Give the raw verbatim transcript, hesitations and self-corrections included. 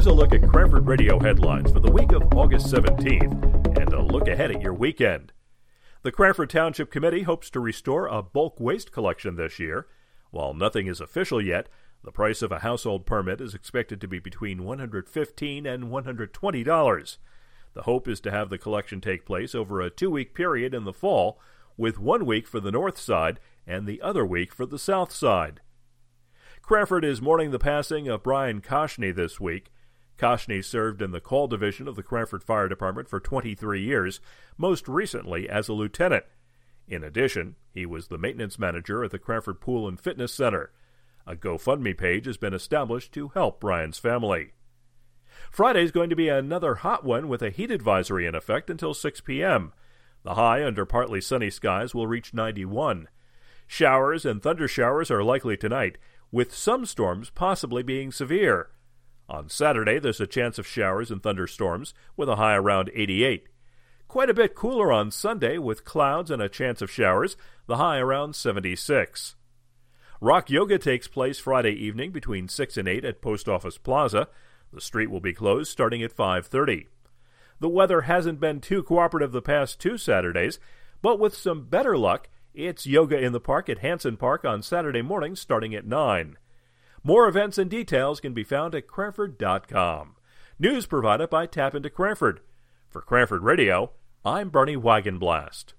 Here's a look at Cranford Radio headlines for the week of August seventeenth and a look ahead at your weekend. The Cranford Township Committee hopes to restore a bulk waste collection this year. While nothing is official yet, the price of a household permit is expected to be between one hundred fifteen dollars and one hundred twenty dollars. The hope is to have the collection take place over a two-week period in the fall, with one week for the north side and the other week for the south side. Cranford is mourning the passing of Brian Koshney this week. Koshney served in the call division of the Cranford Fire Department for twenty-three years, most recently as a lieutenant. In addition, he was the maintenance manager at the Cranford Pool and Fitness Center. A GoFundMe page has been established to help Brian's family. Friday is going to be another hot one with a heat advisory in effect until six p.m. The high under partly sunny skies will reach ninety-one. Showers and thundershowers are likely tonight, with some storms possibly being severe. On Saturday, there's a chance of showers and thunderstorms with a high around eighty-eight. Quite a bit cooler on Sunday with clouds and a chance of showers, the high around seventy-six. Rock yoga takes place Friday evening between six and eight at Post Office Plaza. The street will be closed starting at five thirty. The weather hasn't been too cooperative the past two Saturdays, but with some better luck, it's yoga in the park at Hanson Park on Saturday morning starting at nine. More events and details can be found at Cranford dot com. News provided by Tap into Cranford. For Cranford Radio, I'm Bernie Wagenblast.